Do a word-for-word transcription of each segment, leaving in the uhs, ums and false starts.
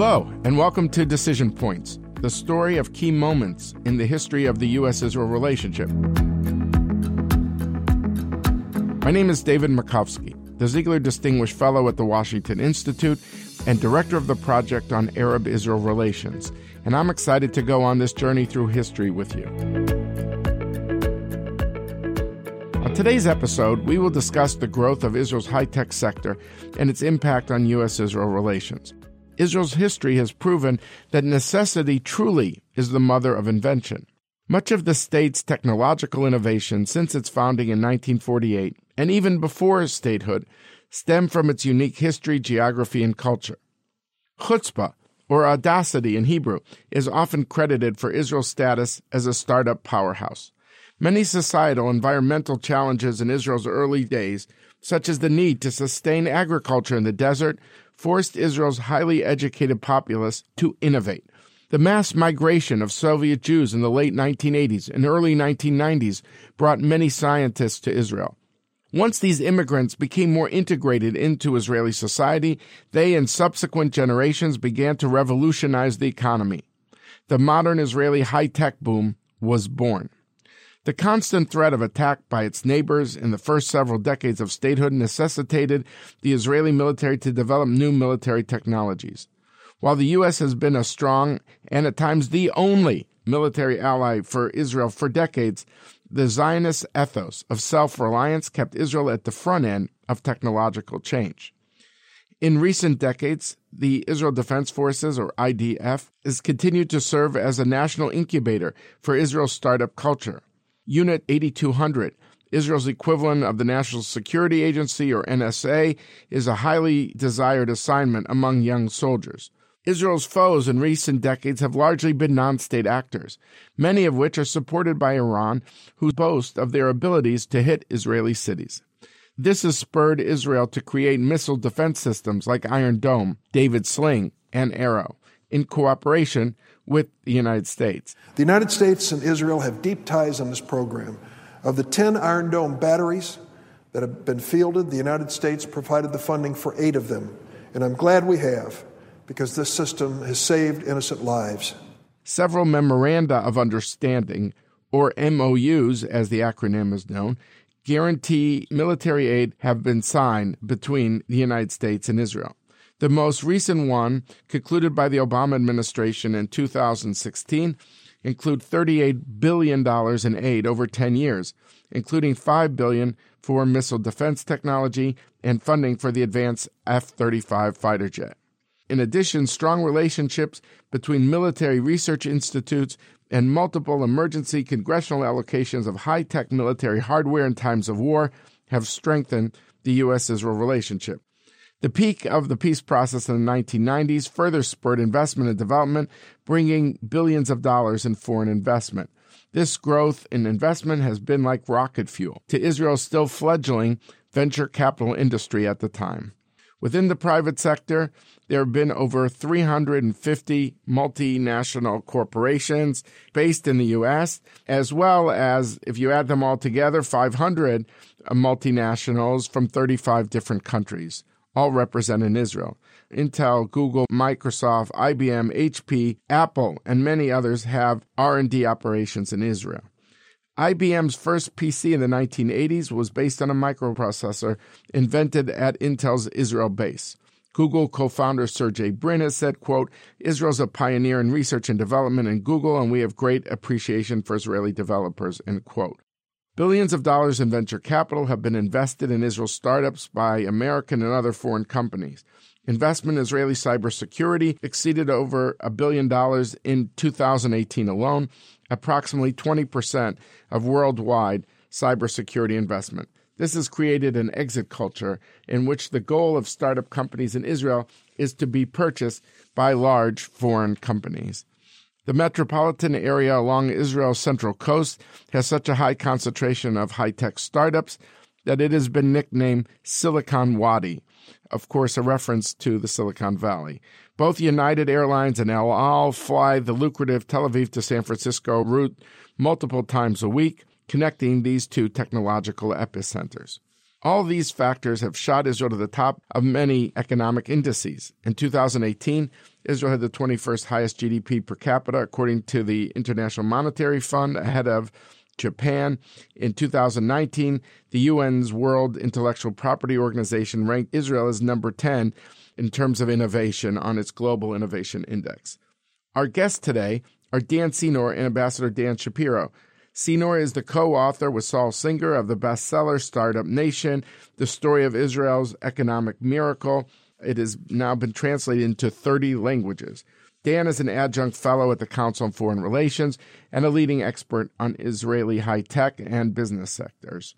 Hello, and welcome to Decision Points, the story of key moments in the history of the U S Israel relationship. My name is David Makovsky, the Ziegler Distinguished Fellow at the Washington Institute and Director of the Project on Arab-Israel Relations, and I'm excited to go on this journey through history with you. On today's episode, we will discuss the growth of Israel's high-tech sector and its impact on U S Israel relations. Israel's history has proven that necessity truly is the mother of invention. Much of the state's technological innovation since its founding in nineteen forty-eight, and even before statehood, stem from its unique history, geography, and culture. Chutzpah, or audacity in Hebrew, is often credited for Israel's status as a startup powerhouse. Many societal environmental challenges in Israel's early days, such as the need to sustain agriculture in the desert, forced Israel's highly educated populace to innovate. The mass migration of Soviet Jews in the late nineteen eighties and early nineteen nineties brought many scientists to Israel. Once these immigrants became more integrated into Israeli society, they and subsequent generations began to revolutionize the economy. The modern Israeli high-tech boom was born. The constant threat of attack by its neighbors in the first several decades of statehood necessitated the Israeli military to develop new military technologies. While the U S has been a strong, and at times the only, military ally for Israel for decades, the Zionist ethos of self-reliance kept Israel at the front end of technological change. In recent decades, the Israel Defense Forces, or I D F, has continued to serve as a national incubator for Israel's startup culture. Unit eighty-two hundred, Israel's equivalent of the National Security Agency, or N S A, is a highly desired assignment among young soldiers. Israel's foes in recent decades have largely been non-state actors, many of which are supported by Iran, who boast of their abilities to hit Israeli cities. This has spurred Israel to create missile defense systems like Iron Dome, David's Sling, and Arrow, in cooperation with the United States. The United States and Israel have deep ties on this program. Of the ten Iron Dome batteries that have been fielded, the United States provided the funding for eight of them. And I'm glad we have, because this system has saved innocent lives. Several memoranda of understanding, or M O Us as the acronym is known, guarantee military aid have been signed between the United States and Israel. The most recent one, concluded by the Obama administration in two thousand sixteen, include thirty-eight billion dollars in aid over ten years, including five billion dollars for missile defense technology and funding for the advanced F thirty-five fighter jet. In addition, strong relationships between military research institutes and multiple emergency congressional allocations of high-tech military hardware in times of war have strengthened the U S Israel relationship. The peak of the peace process in the nineteen nineties further spurred investment and development, bringing billions of dollars in foreign investment. This growth in investment has been like rocket fuel to Israel's still fledgling venture capital industry at the time. Within the private sector, there have been over three hundred fifty multinational corporations based in the U S, as well as, if you add them all together, five hundred multinationals from thirty-five different countries, all represented in Israel. Intel, Google, Microsoft, I B M, H P, Apple, and many others have R and D operations in Israel. I B M's first P C in the nineteen eighties was based on a microprocessor invented at Intel's Israel base. Google co-founder Sergey Brin has said, quote, "Israel's a pioneer in research and development in Google, and we have great appreciation for Israeli developers," end quote. Billions of dollars in venture capital have been invested in Israel's startups by American and other foreign companies. Investment in Israeli cybersecurity exceeded over a billion dollars in two thousand eighteen alone, approximately twenty percent of worldwide cybersecurity investment. This has created an exit culture in which the goal of startup companies in Israel is to be purchased by large foreign companies. The metropolitan area along Israel's central coast has such a high concentration of high-tech startups that it has been nicknamed Silicon Wadi, of course a reference to the Silicon Valley. Both United Airlines and El Al fly the lucrative Tel Aviv to San Francisco route multiple times a week, connecting these two technological epicenters. All these factors have shot Israel to the top of many economic indices. In two thousand eighteen, Israel had the twenty-first highest G D P per capita, according to the International Monetary Fund, ahead of Japan. In two thousand nineteen, the U N's World Intellectual Property Organization ranked Israel as number ten in terms of innovation on its Global Innovation Index. Our guests today are Dan Senor and Ambassador Dan Shapiro. Senor is the co-author with Saul Singer of the bestseller Startup Nation, The Story of Israel's Economic Miracle. It has now been translated into thirty languages. Dan is an adjunct fellow at the Council on Foreign Relations and a leading expert on Israeli high-tech and business sectors.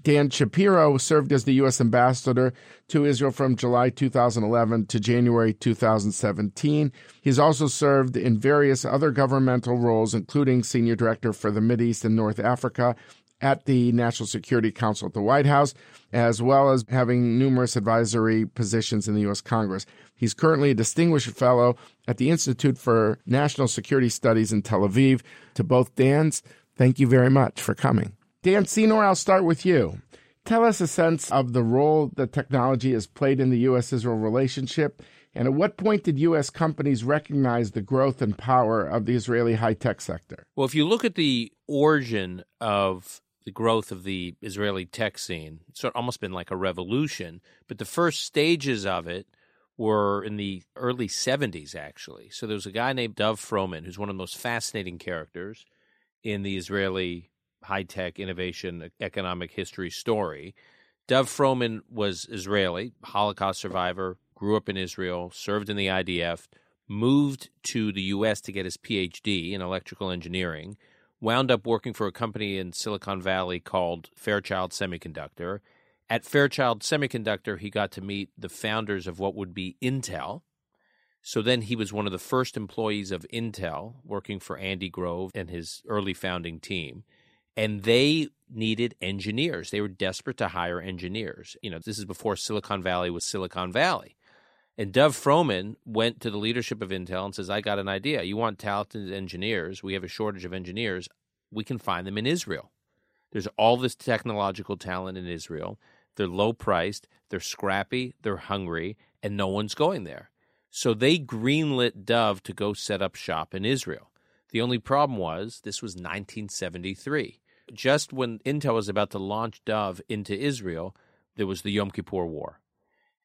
Dan Shapiro served as the U S ambassador to Israel from July two thousand eleven to January two thousand seventeen. He's also served in various other governmental roles, including senior director for the Middle East and North Africa at the National Security Council at the White House, as well as having numerous advisory positions in the U S Congress. He's currently a distinguished fellow at the Institute for National Security Studies in Tel Aviv. To both Dans, thank you very much for coming. Dan Senor, I'll start with you. Tell us a sense of the role that technology has played in the U S-Israel relationship, and at what point did U S companies recognize the growth and power of the Israeli high-tech sector? Well, if you look at the origin of the growth of the Israeli tech scene, it's almost been like a revolution, but the first stages of it were in the early seventies, actually. So there was a guy named Dov Frohman, who's one of the most fascinating characters in the Israeli high-tech innovation economic history story. Dov Frohman was Israeli, Holocaust survivor, grew up in Israel, served in the I D F, moved to the U S to get his P H D in electrical engineering, wound up working for a company in Silicon Valley called Fairchild Semiconductor. At Fairchild Semiconductor, he got to meet the founders of what would be Intel. So then he was one of the first employees of Intel, working for Andy Grove and his early founding team. And they needed engineers. They were desperate to hire engineers. You know, this is before Silicon Valley was Silicon Valley. And Dov Frohman went to the leadership of Intel and says, I got an idea. You want talented engineers. We have a shortage of engineers. We can find them in Israel. There's all this technological talent in Israel. They're low-priced. They're scrappy. They're hungry. And no one's going there. So they greenlit Dov to go set up shop in Israel. The only problem was this was nineteen seventy-three. Just when Intel was about to launch Dov into Israel, there was the Yom Kippur War.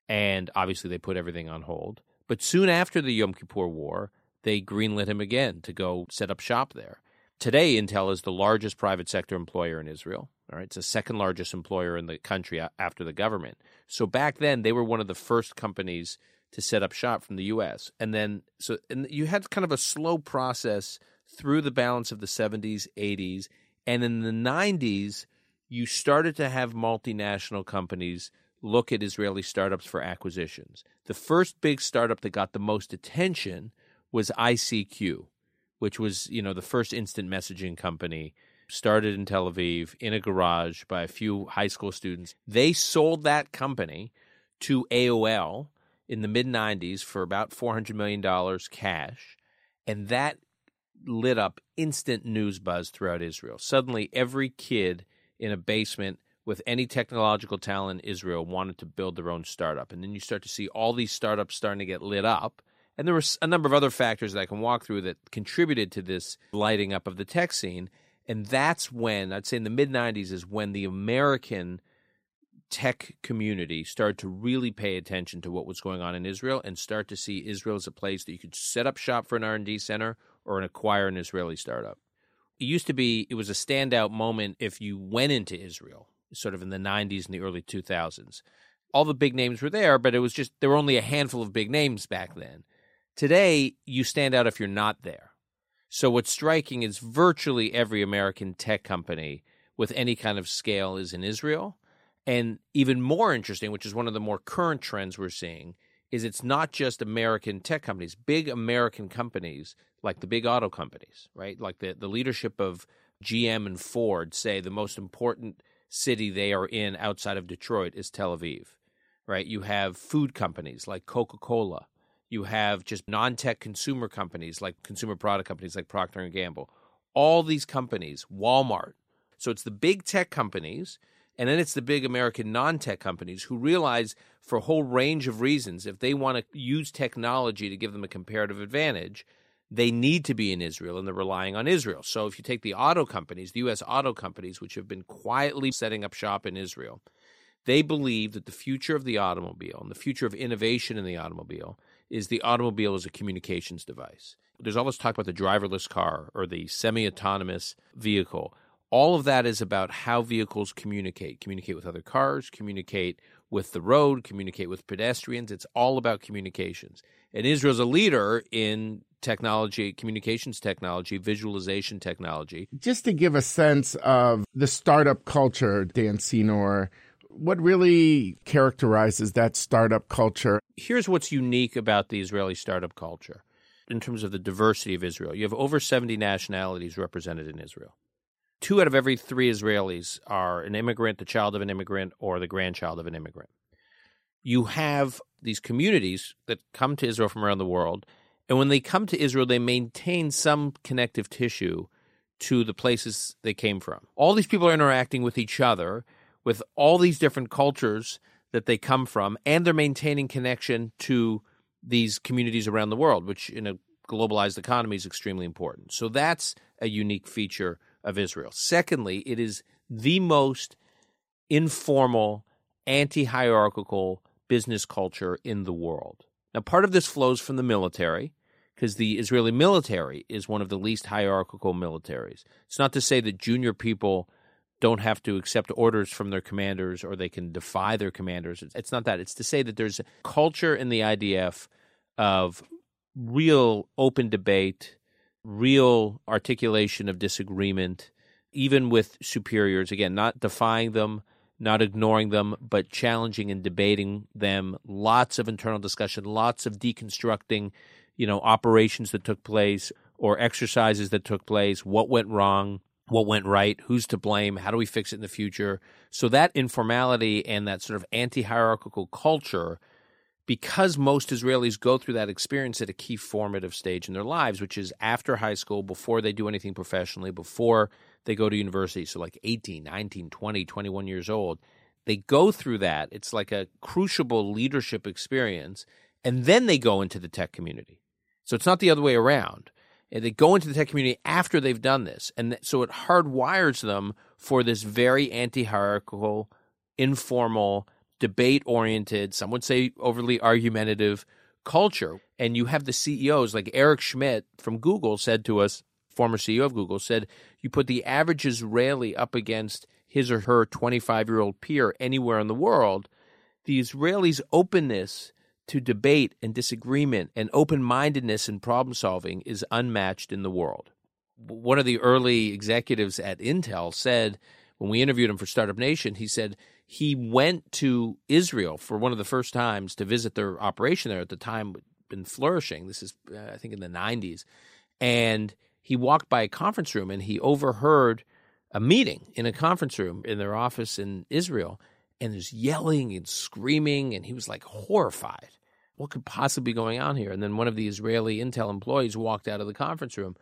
And obviously they put everything on hold. But soon after the Yom Kippur War, they greenlit him again to go set up shop there. Today, Intel is the largest private sector employer in Israel. All right, it's the second largest employer in the country after the government. So back then, they were one of the first companies to set up shop from the U S. And then so and you had kind of a slow process through the balance of the seventies, eighties, and in the nineties, you started to have multinational companies look at Israeli startups for acquisitions. The first big startup that got the most attention was I C Q, which was, you know, the first instant messaging company, started in Tel Aviv in a garage by a few high school students. They sold that company to A O L in the mid-nineties for about four hundred million dollars cash, and that lit up instant news buzz throughout Israel. Suddenly, every kid in a basement with any technological talent in Israel wanted to build their own startup. And then you start to see all these startups starting to get lit up. And there were a number of other factors that I can walk through that contributed to this lighting up of the tech scene. And that's when, I'd say in the mid-nineties, is when the American tech community started to really pay attention to what was going on in Israel and start to see Israel as a place that you could set up shop for an R and D center or acquire an Israeli startup. It used to be, it was a standout moment if you went into Israel, sort of in the nineties and the early two thousands. All the big names were there, but it was just, there were only a handful of big names back then. Today, you stand out if you're not there. So what's striking is virtually every American tech company with any kind of scale is in Israel. And even more interesting, which is one of the more current trends we're seeing, is it's not just American tech companies. Big American companies, like the big auto companies, right? Like the, the leadership of G M and Ford say the most important city they are in outside of Detroit is Tel Aviv, right? You have food companies like Coca-Cola. You have just non-tech consumer companies like consumer product companies like Procter and Gamble. All these companies, Walmart. So it's the big tech companies. And then it's the big American non-tech companies who realize, for a whole range of reasons, if they want to use technology to give them a comparative advantage, they need to be in Israel, and they're relying on Israel. So if you take the auto companies, the U S auto companies, which have been quietly setting up shop in Israel, they believe that the future of the automobile and the future of innovation in the automobile is the automobile as a communications device. There's all this talk about the driverless car or the semi-autonomous vehicle. All of that is about how vehicles communicate, communicate with other cars, communicate with the road, communicate with pedestrians. It's all about communications. And Israel's a leader in technology, communications technology, visualization technology. Just to give a sense of the startup culture, Dan Senor, what really characterizes that startup culture? Here's what's unique about the Israeli startup culture in terms of the diversity of Israel. You have over seventy nationalities represented in Israel. Two out of every three Israelis are an immigrant, the child of an immigrant, or the grandchild of an immigrant. You have these communities that come to Israel from around the world, and when they come to Israel, they maintain some connective tissue to the places they came from. All these people are interacting with each other, with all these different cultures that they come from, and they're maintaining connection to these communities around the world, which in a globalized economy is extremely important. So that's a unique feature of Israel. Secondly, it is the most informal, anti-hierarchical business culture in the world. Now, part of this flows from the military, because the Israeli military is one of the least hierarchical militaries. It's not to say that junior people don't have to accept orders from their commanders or they can defy their commanders. It's not that. It's to say that there's a culture in the I D F of real open debate, real articulation of disagreement, even with superiors. Again, not defying them, not ignoring them, but challenging and debating them. Lots of internal discussion, lots of deconstructing, you know, operations that took place or exercises that took place, what went wrong, what went right, who's to blame, how do we fix it in the future. So that informality and that sort of anti-hierarchical culture, because most Israelis go through that experience at a key formative stage in their lives, which is after high school, before they do anything professionally, before they go to university, so like eighteen, nineteen, twenty, twenty-one years old, they go through that. It's like a crucible leadership experience, and then they go into the tech community. So it's not the other way around. They go into the tech community after they've done this, and so it hardwires them for this very anti-hierarchical, informal, debate-oriented, some would say overly argumentative culture. And you have the C E Os, like Eric Schmidt from Google said to us, former C E O of Google, said you put the average Israeli up against his or her twenty-five-year-old peer anywhere in the world, the Israelis' openness to debate and disagreement and open-mindedness and problem-solving is unmatched in the world. One of the early executives at Intel said, when we interviewed him for Startup Nation, he said he went to Israel for one of the first times to visit their operation there. At the time, been flourishing. This is, uh, I think, in the nineties. And he walked by a conference room, and he overheard a meeting in a conference room in their office in Israel. And there's yelling and screaming, and he was like horrified. What could possibly be going on here? And then one of the Israeli Intel employees walked out of the conference room,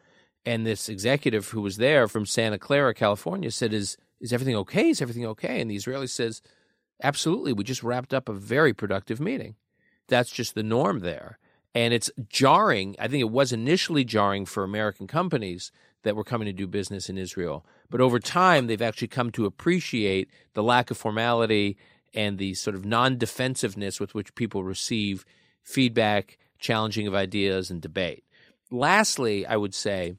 and this executive who was there from Santa Clara, California, said, is Is everything okay? Is everything okay? And the Israeli says, absolutely. We just wrapped up a very productive meeting. That's just the norm there. And it's jarring. I think it was initially jarring for American companies that were coming to do business in Israel. But over time, they've actually come to appreciate the lack of formality and the sort of non-defensiveness with which people receive feedback, challenging of ideas, and debate. Lastly, I would say,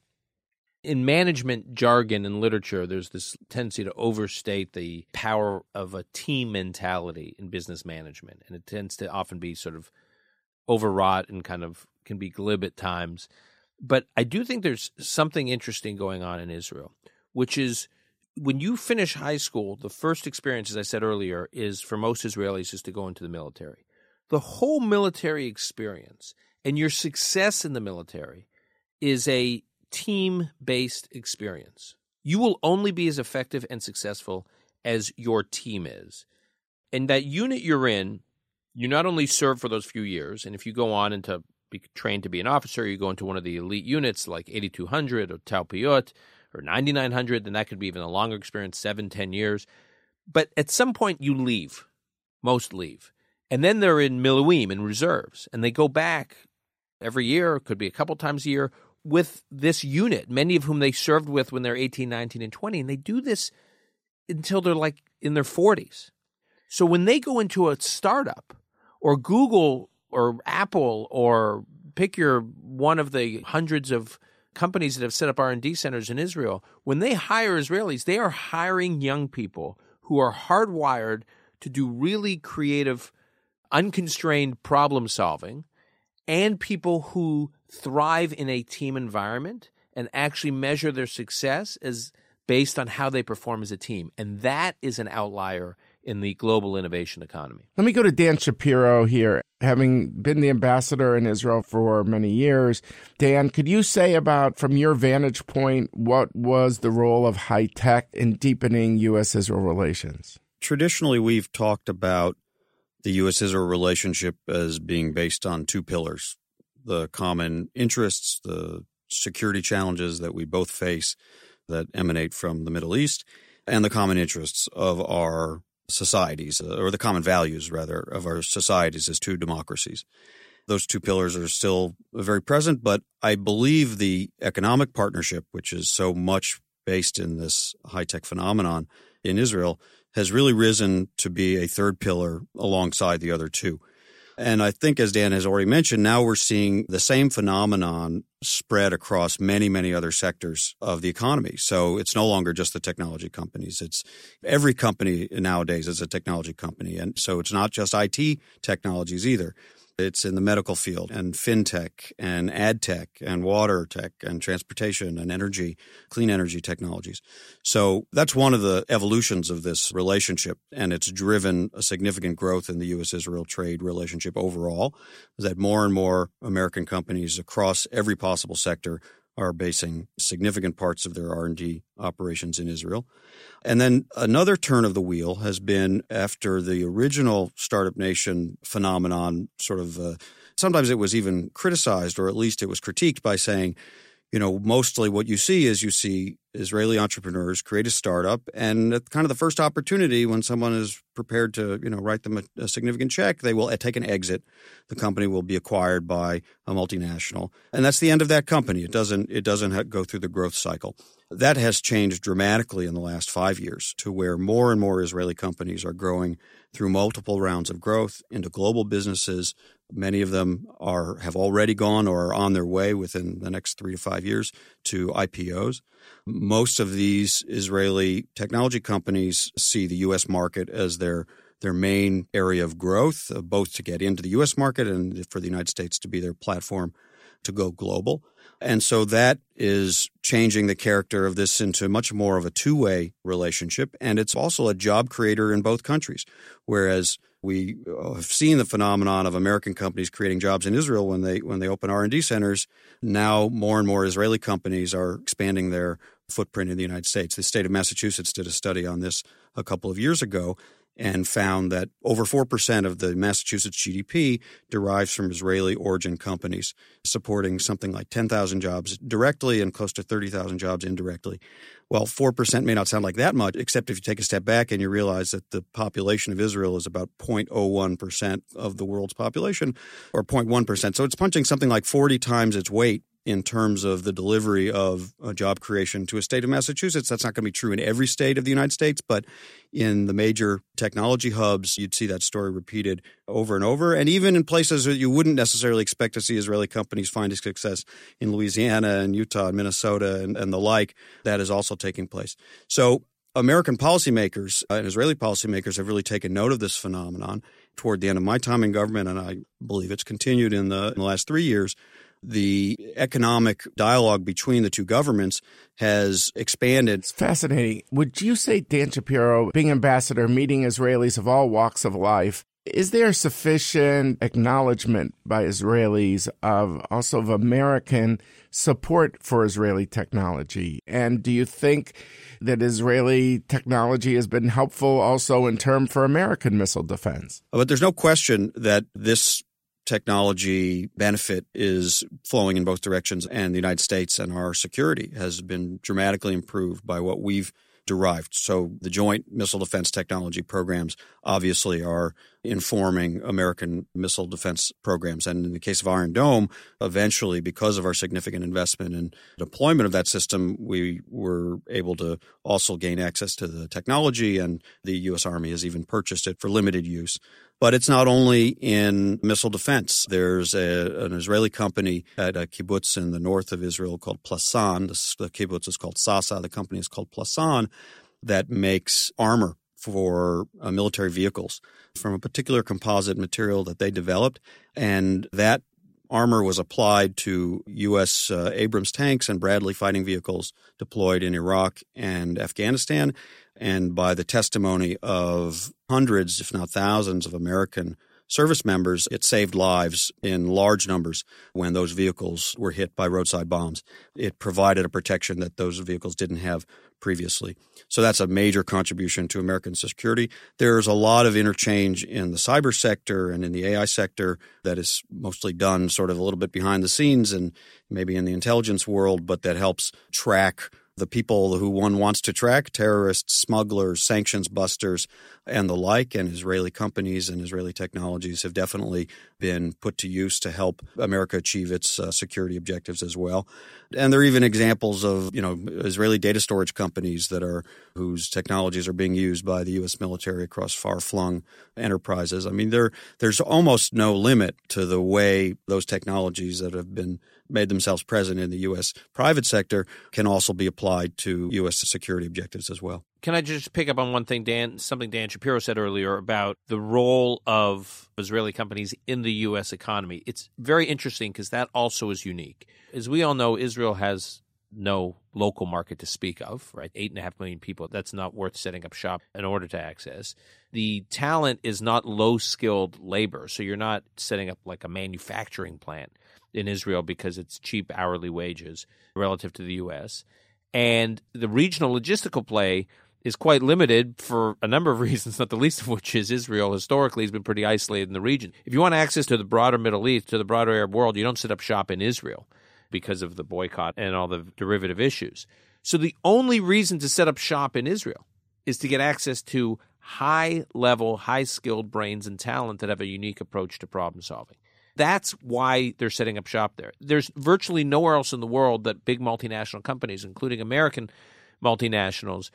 in management jargon and literature, there's this tendency to overstate the power of a team mentality in business management, and it tends to often be sort of overwrought and kind of can be glib at times. But I do think there's something interesting going on in Israel, which is when you finish high school, the first experience, as I said earlier, is for most Israelis is to go into the military. The whole military experience and your success in the military is a team-based experience. You will only be as effective and successful as your team is. And that unit you're in, you not only serve for those few years, and if you go on and to be trained to be an officer, you go into one of the elite units like eighty-two hundred or Talpiot or ninety-nine hundred, then that could be even a longer experience, seven, ten years. But at some point you leave, most leave. And then they're in Miluim, in reserves, and they go back every year, could be a couple times a year, with this unit, many of whom they served with when they're eighteen, nineteen, and twenty, and they do this until they're like in their forties. So when they go into a startup or Google or Apple or pick your one of the hundreds of companies that have set up R and D centers in Israel, when they hire Israelis, they are hiring young people who are hardwired to do really creative, unconstrained problem solving, and people who thrive in a team environment and actually measure their success as based on how they perform as a team. And that is an outlier in the global innovation economy. Let me go to Dan Shapiro here. Having been the ambassador in Israel for many years, Dan, could you say about, from your vantage point, what was the role of high tech in deepening U S Israel relations? Traditionally, we've talked about the U S Israel relationship as being based on two pillars, the common interests, the security challenges that we both face that emanate from the Middle East, and the common interests of our societies, or the common values, rather, of our societies as two democracies. Those two pillars are still very present, but I believe the economic partnership, which is so much based in this high-tech phenomenon in Israel, has really risen to be a third pillar alongside the other two. And I think, as Dan has already mentioned, now we're seeing the same phenomenon spread across many, many other sectors of the economy. So it's no longer just the technology companies. It's every company nowadays is a technology company. And so it's not just I T technologies either. It's in the medical field and fintech and ad tech and water tech and transportation and energy, clean energy technologies. So that's one of the evolutions of this relationship, and it's driven a significant growth in the U S Israel trade relationship overall, is that more and more American companies across every possible sector are basing significant parts of their R and D operations in Israel. And then another turn of the wheel has been after the original Startup Nation phenomenon sort of uh, – sometimes it was even criticized, or at least it was critiqued by saying, you know, mostly what you see is you see Israeli entrepreneurs create a startup, and at kind of the first opportunity when someone is prepared to, you know, write them a, a significant check, they will take an exit. The company will be acquired by a multinational, and that's the end of that company. It doesn't it doesn't go through the growth cycle. That has changed dramatically in the last five years to where more and more Israeli companies are growing through multiple rounds of growth into global businesses. Many of them are have already gone or are on their way within the next three to five years to I P Os. Most of these Israeli technology companies see the U S market as their their main area of growth, both to get into the U S market and for the United States to be their platform to go global. And so that is changing the character of this into much more of a two-way relationship. And it's also a job creator in both countries, whereas we have seen the phenomenon of American companies creating jobs in Israel when they when they open R and D centers. Now more and more Israeli companies are expanding their footprint in the United States. The state of Massachusetts did a study on this a couple of years ago and found that over four percent of the Massachusetts G D P derives from Israeli origin companies, supporting something like ten thousand jobs directly and close to thirty thousand jobs indirectly. Well, four percent may not sound like that much, except if you take a step back and you realize that the population of Israel is about zero point zero one percent of the world's population, or zero point one percent. So it's punching something like forty times its weight in terms of the delivery of job creation to a state of Massachusetts. That's not going to be true in every state of the United States, but in the major technology hubs, you'd see that story repeated over and over. And even in places that you wouldn't necessarily expect to see Israeli companies finding success in Louisiana and Utah and Minnesota and, and the like, that is also taking place. So American policymakers and Israeli policymakers have really taken note of this phenomenon toward the end of my time in government, and I believe it's continued in the, in the last three years. The economic dialogue between the two governments has expanded. It's fascinating. Would you say, Dan Shapiro, being ambassador, meeting Israelis of all walks of life, is there sufficient acknowledgement by Israelis of also of American support for Israeli technology? And do you think that Israeli technology has been helpful also in term for American missile defense? But there's no question that this technology benefit is flowing in both directions, and the United States and our security has been dramatically improved by what we've derived. So the Joint Missile Defense Technology programs obviously are informing American missile defense programs. And in the case of Iron Dome, eventually, because of our significant investment in deployment of that system, we were able to also gain access to the technology, and the U S Army has even purchased it for limited use. But it's not only in missile defense. There's a, an Israeli company at a kibbutz in the north of Israel called Plasan. The, the kibbutz is called Sasa. The company is called Plasan, that makes armor for uh, military vehicles from a particular composite material that they developed. And that armor was applied to U S Uh, Abrams tanks and Bradley fighting vehicles deployed in Iraq and Afghanistan. And by the testimony of hundreds, if not thousands, of American service members, it saved lives in large numbers when those vehicles were hit by roadside bombs. It provided a protection that those vehicles didn't have previously. So that's a major contribution to American security. There's a lot of interchange in the cyber sector and in the A I sector that is mostly done sort of a little bit behind the scenes and maybe in the intelligence world, but that helps track the people who one wants to track, terrorists, smugglers, sanctions busters, and the like. And Israeli companies and Israeli technologies have definitely been put to use to help America achieve its uh, security objectives as well. And there are even examples of, you know, Israeli data storage companies that are whose technologies are being used by the U S military across far-flung enterprises. I mean, there there's almost no limit to the way those technologies that have been made themselves present in the U S private sector can also be applied to U S security objectives as well. Can I just pick up on one thing, Dan, something Dan Shapiro said earlier about the role of Israeli companies in the U S economy? It's very interesting because that also is unique. As we all know, Israel has no local market to speak of, right? Eight and a half million people. That's not worth setting up shop in order to access. The talent is not low-skilled labor, so you're not setting up like a manufacturing plant in Israel because it's cheap hourly wages relative to the U S. And the regional logistical play is quite limited for a number of reasons, not the least of which is Israel historically has been pretty isolated in the region. If you want access to the broader Middle East, to the broader Arab world, you don't set up shop in Israel because of the boycott and all the derivative issues. So the only reason to set up shop in Israel is to get access to high-level, high-skilled brains and talent that have a unique approach to problem-solving. That's why they're setting up shop there. There's virtually nowhere else in the world that big multinational companies, including American multinationals,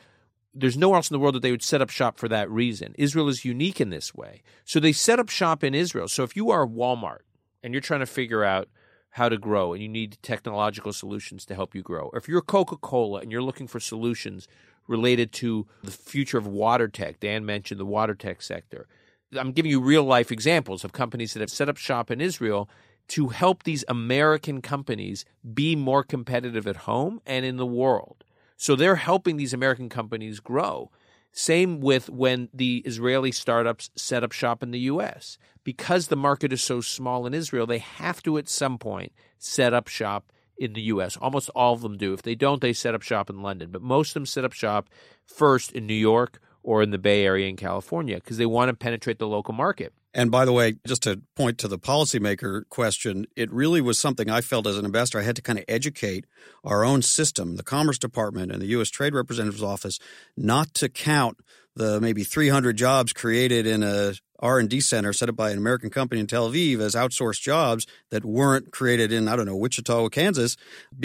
there's nowhere else in the world that they would set up shop for that reason. Israel is unique in this way. So they set up shop in Israel. So if you are Walmart and you're trying to figure out how to grow and you need technological solutions to help you grow, or if you're Coca-Cola and you're looking for solutions related to the future of water tech, Dan mentioned the water tech sector, I'm giving you real-life examples of companies that have set up shop in Israel to help these American companies be more competitive at home and in the world. So they're helping these American companies grow. Same with when the Israeli startups set up shop in the U S. Because the market is so small in Israel, they have to at some point set up shop in the U S. Almost all of them do. If they don't, they set up shop in London. But most of them set up shop first in New York or in the Bay Area in California, because they want to penetrate the local market. And by the way, just to point to the policymaker question, it really was something I felt as an investor. I had to kind of educate our own system, the Commerce Department and the U S Trade Representative's Office, not to count the maybe three hundred jobs created in a R and D center set up by an American company in Tel Aviv as outsourced jobs that weren't created in, I don't know, Wichita or Kansas,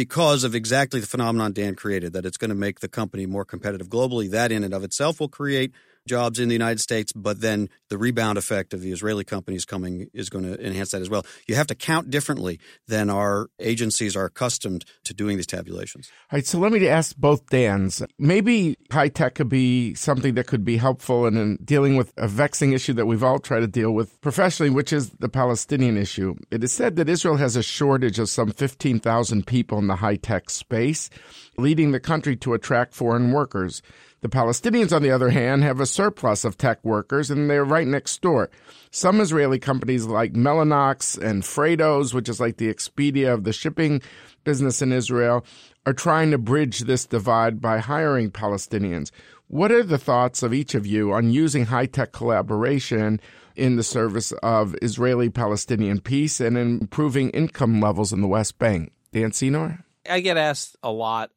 because of exactly the phenomenon Dan created, that it's going to make the company more competitive globally. That in and of itself will create jobs in the United States, but then the rebound effect of the Israeli companies coming is going to enhance that as well. You have to count differently than our agencies are accustomed to doing these tabulations. All right, so let me ask both Dans. Maybe high tech could be something that could be helpful in, in dealing with a vexing issue that we've all tried to deal with professionally, which is the Palestinian issue. It is said that Israel has a shortage of some fifteen thousand people in the high tech space, leading the country to attract foreign workers. The Palestinians, on the other hand, have a surplus of tech workers, and they're right next door. Some Israeli companies like Mellanox and Fredos, which is like the Expedia of the shipping business in Israel, are trying to bridge this divide by hiring Palestinians. What are the thoughts of each of you on using high-tech collaboration in the service of Israeli-Palestinian peace and improving income levels in the West Bank? Dan Senor? I get asked a lot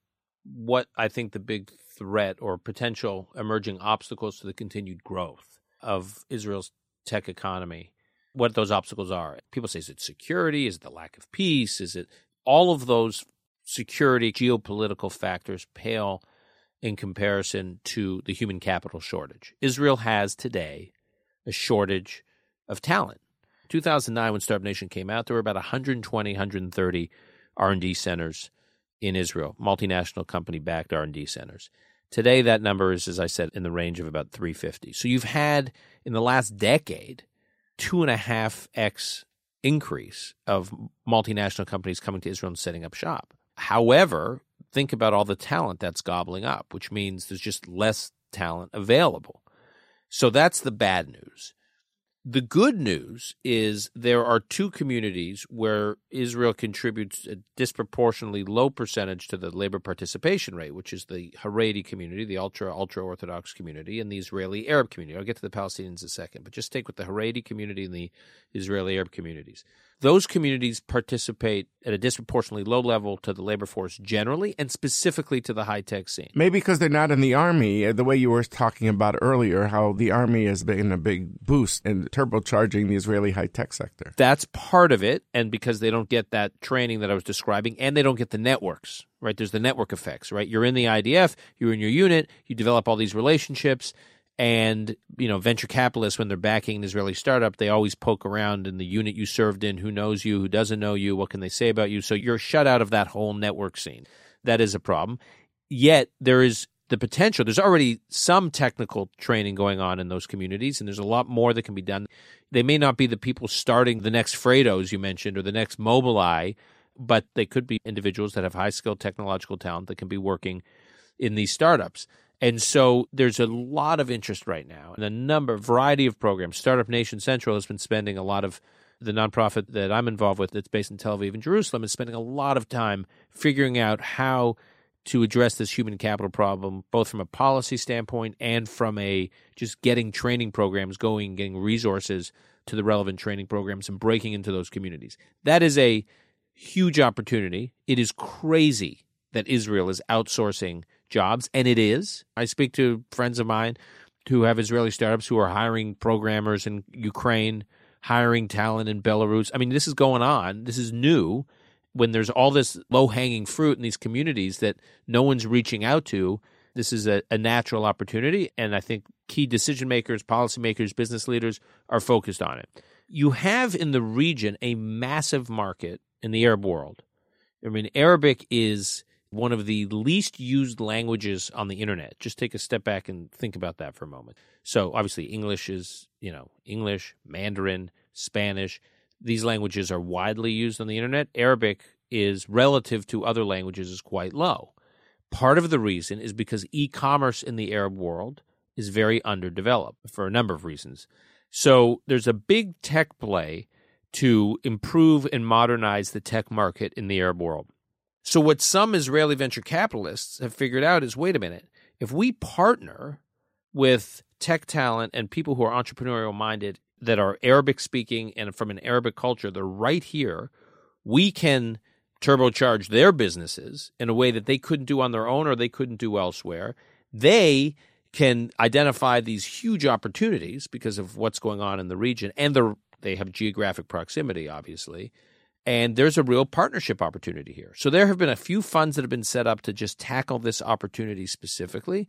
what I think the big threat or potential emerging obstacles to the continued growth of Israel's tech economy, what those obstacles are. People say, is it security? Is it the lack of peace? Is it all of those security, geopolitical factors pale in comparison to the human capital shortage? Israel has today a shortage of talent. In two thousand nine, when Startup Nation came out, there were about one hundred twenty, one hundred thirty R and D centers in Israel, multinational company-backed R and D centers. Today, that number is, as I said, in the range of about three hundred fifty. So you've had, in the last decade, two and a half X increase of multinational companies coming to Israel and setting up shop. However, think about all the talent that's gobbling up, which means there's just less talent available. So that's the bad news. The good news is there are two communities where Israel contributes a disproportionately low percentage to the labor participation rate, which is the Haredi community, the ultra, ultra-Orthodox community, and the Israeli Arab community. I'll get to the Palestinians in a second, but just take with the Haredi community and the Israeli Arab communities. Those communities participate at a disproportionately low level to the labor force generally and specifically to the high-tech scene. Maybe because they're not in the army, the way you were talking about earlier, how the army has been a big boost in turbocharging the Israeli high-tech sector. That's part of it, and because they don't get that training that I was describing, and they don't get the networks, right? There's the network effects, right? You're in the I D F, you're in your unit, you develop all these relationships, and, you know, venture capitalists, when they're backing an Israeli startup, they always poke around in the unit you served in, who knows you, who doesn't know you, what can they say about you? So you're shut out of that whole network scene. That is a problem. Yet there is the potential, there's already some technical training going on in those communities, and there's a lot more that can be done. They may not be the people starting the next Fredos you mentioned or the next Mobileye, but they could be individuals that have high-skilled technological talent that can be working in these startups. And so there's a lot of interest right now and a number, variety of programs. Startup Nation Central has been spending a lot of the nonprofit that I'm involved with that's based in Tel Aviv and Jerusalem is spending a lot of time figuring out how to address this human capital problem, both from a policy standpoint and from a just getting training programs going, getting resources to the relevant training programs and breaking into those communities. That is a huge opportunity. It is crazy that Israel is outsourcing jobs, and it is. I speak to friends of mine who have Israeli startups who are hiring programmers in Ukraine, hiring talent in Belarus. I mean, this is going on. This is new. When there's all this low-hanging fruit in these communities that no one's reaching out to, this is a, a natural opportunity, and I think key decision makers, policymakers, business leaders are focused on it. You have in the region a massive market in the Arab world. I mean, Arabic is one of the least used languages on the internet. Just take a step back and think about that for a moment. So obviously English is, you know, English, Mandarin, Spanish. These languages are widely used on the internet. Arabic is, relative to other languages, is quite low. Part of the reason is because e-commerce in the Arab world is very underdeveloped for a number of reasons. So there's a big tech play to improve and modernize the tech market in the Arab world. So what some Israeli venture capitalists have figured out is, wait a minute, if we partner with tech talent and people who are entrepreneurial-minded that are Arabic-speaking and from an Arabic culture, they're right here, we can turbocharge their businesses in a way that they couldn't do on their own or they couldn't do elsewhere. They can identify these huge opportunities because of what's going on in the region, and they have geographic proximity, obviously, and there's a real partnership opportunity here. So there have been a few funds that have been set up to just tackle this opportunity specifically,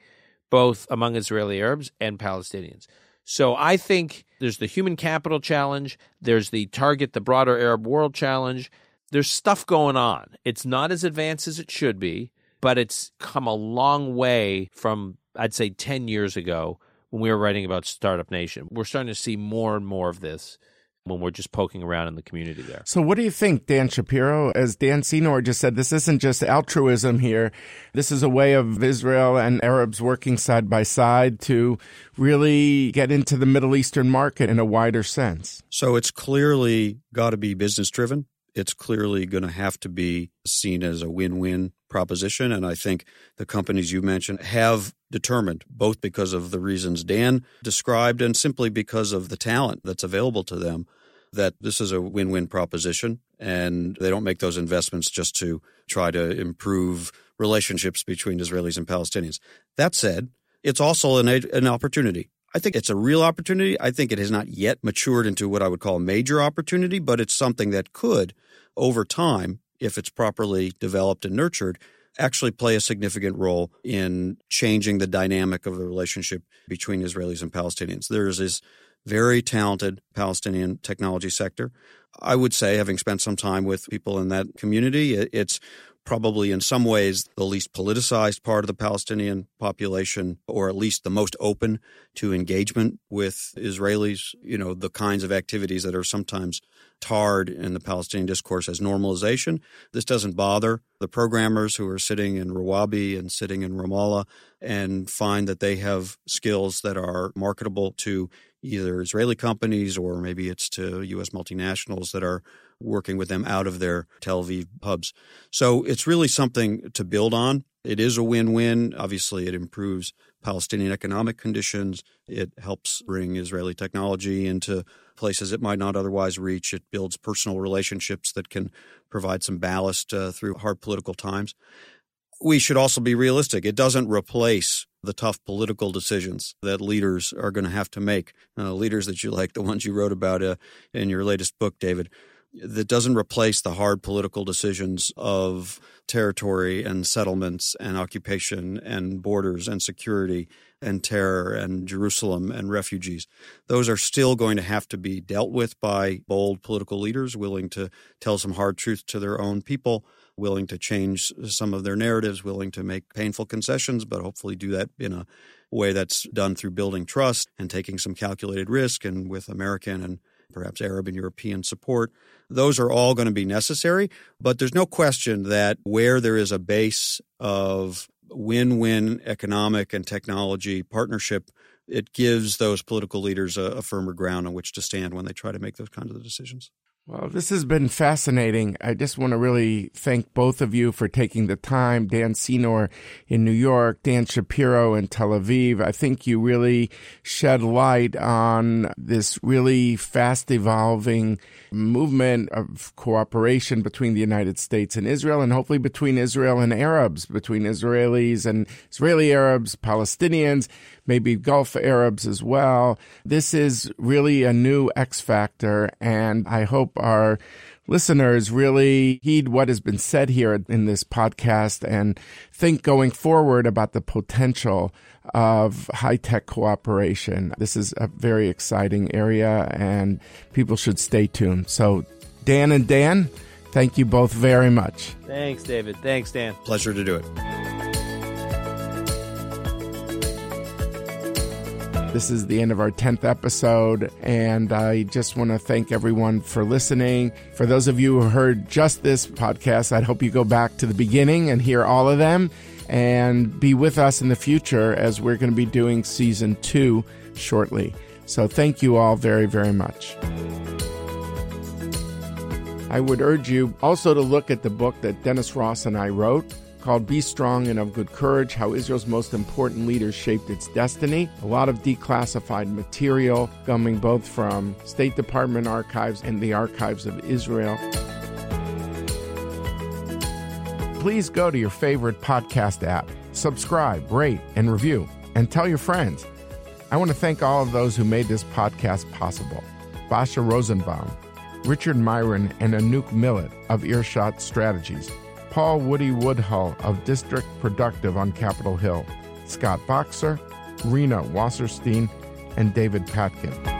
both among Israeli Arabs and Palestinians. So I think there's the human capital challenge, there's the target the broader Arab world challenge, there's stuff going on. It's not as advanced as it should be, but it's come a long way from, I'd say, ten years ago when we were writing about Startup Nation. We're starting to see more and more of this when we're just poking around in the community there. So what do you think, Dan Shapiro? As Dan Senor just said, this isn't just altruism here. This is a way of Israel and Arabs working side by side to really get into the Middle Eastern market in a wider sense. So it's clearly got to be business-driven. It's clearly going to have to be seen as a win-win proposition. And I think the companies you mentioned have determined, both because of the reasons Dan described and simply because of the talent that's available to them, that this is a win-win proposition, and they don't make those investments just to try to improve relationships between Israelis and Palestinians. That said, it's also an, an opportunity. I think it's a real opportunity. I think it has not yet matured into what I would call a major opportunity, but it's something that could, over time, if it's properly developed and nurtured, actually play a significant role in changing the dynamic of the relationship between Israelis and Palestinians. There is this very talented Palestinian technology sector. I would say, having spent some time with people in that community, it's probably in some ways the least politicized part of the Palestinian population, or at least the most open to engagement with Israelis. You know, the kinds of activities that are sometimes tarred in the Palestinian discourse as normalization. This doesn't bother the programmers who are sitting in Rawabi and sitting in Ramallah and find that they have skills that are marketable to either Israeli companies or maybe it's to U S multinationals that are working with them out of their Tel Aviv hubs. So it's really something to build on. It is a win-win. Obviously, it improves Palestinian economic conditions. It helps bring Israeli technology into places it might not otherwise reach. It builds personal relationships that can provide some ballast uh, through hard political times. We should also be realistic. It doesn't replace the tough political decisions that leaders are going to have to make, uh, leaders that you like, the ones you wrote about uh, in your latest book, David. That doesn't replace the hard political decisions of territory and settlements and occupation and borders and security and terror and Jerusalem and refugees. Those are still going to have to be dealt with by bold political leaders willing to tell some hard truth to their own people, willing to change some of their narratives, willing to make painful concessions, but hopefully do that in a way that's done through building trust and taking some calculated risk and with American and perhaps Arab and European support. Those are all going to be necessary, but there's no question that where there is a base of win-win economic and technology partnership, it gives those political leaders a, a firmer ground on which to stand when they try to make those kinds of decisions. Well, this has been fascinating. I just want to really thank both of you for taking the time. Dan Senor in New York, Dan Shapiro in Tel Aviv. I think you really shed light on this really fast-evolving movement of cooperation between the United States and Israel, and hopefully between Israel and Arabs, between Israelis and Israeli Arabs, Palestinians, maybe Gulf Arabs as well. This is really a new X factor, and I hope our listeners really heed what has been said here in this podcast and think going forward about the potential of high-tech cooperation. This is a very exciting area, and people should stay tuned. So, Dan and Dan, thank you both very much. Thanks, David. Thanks, Dan. Pleasure to do it. This is the end of our tenth episode, and I just want to thank everyone for listening. For those of you who heard just this podcast, I hope you go back to the beginning and hear all of them, and be with us in the future as we're going to be doing season two shortly. So thank you all very, very much. I would urge you also to look at the book that Dennis Ross and I wrote, called Be Strong and of Good Courage, How Israel's Most Important Leaders Shaped Its Destiny. A lot of declassified material coming both from State Department archives and the archives of Israel. Please go to your favorite podcast app, subscribe, rate, and review, and tell your friends. I want to thank all of those who made this podcast possible. Basha Rosenbaum, Richard Myron, and Anouk Millett of Earshot Strategies, Paul Woody Woodhull of District Productive on Capitol Hill, Scott Boxer, Rena Wasserstein, and David Patkin.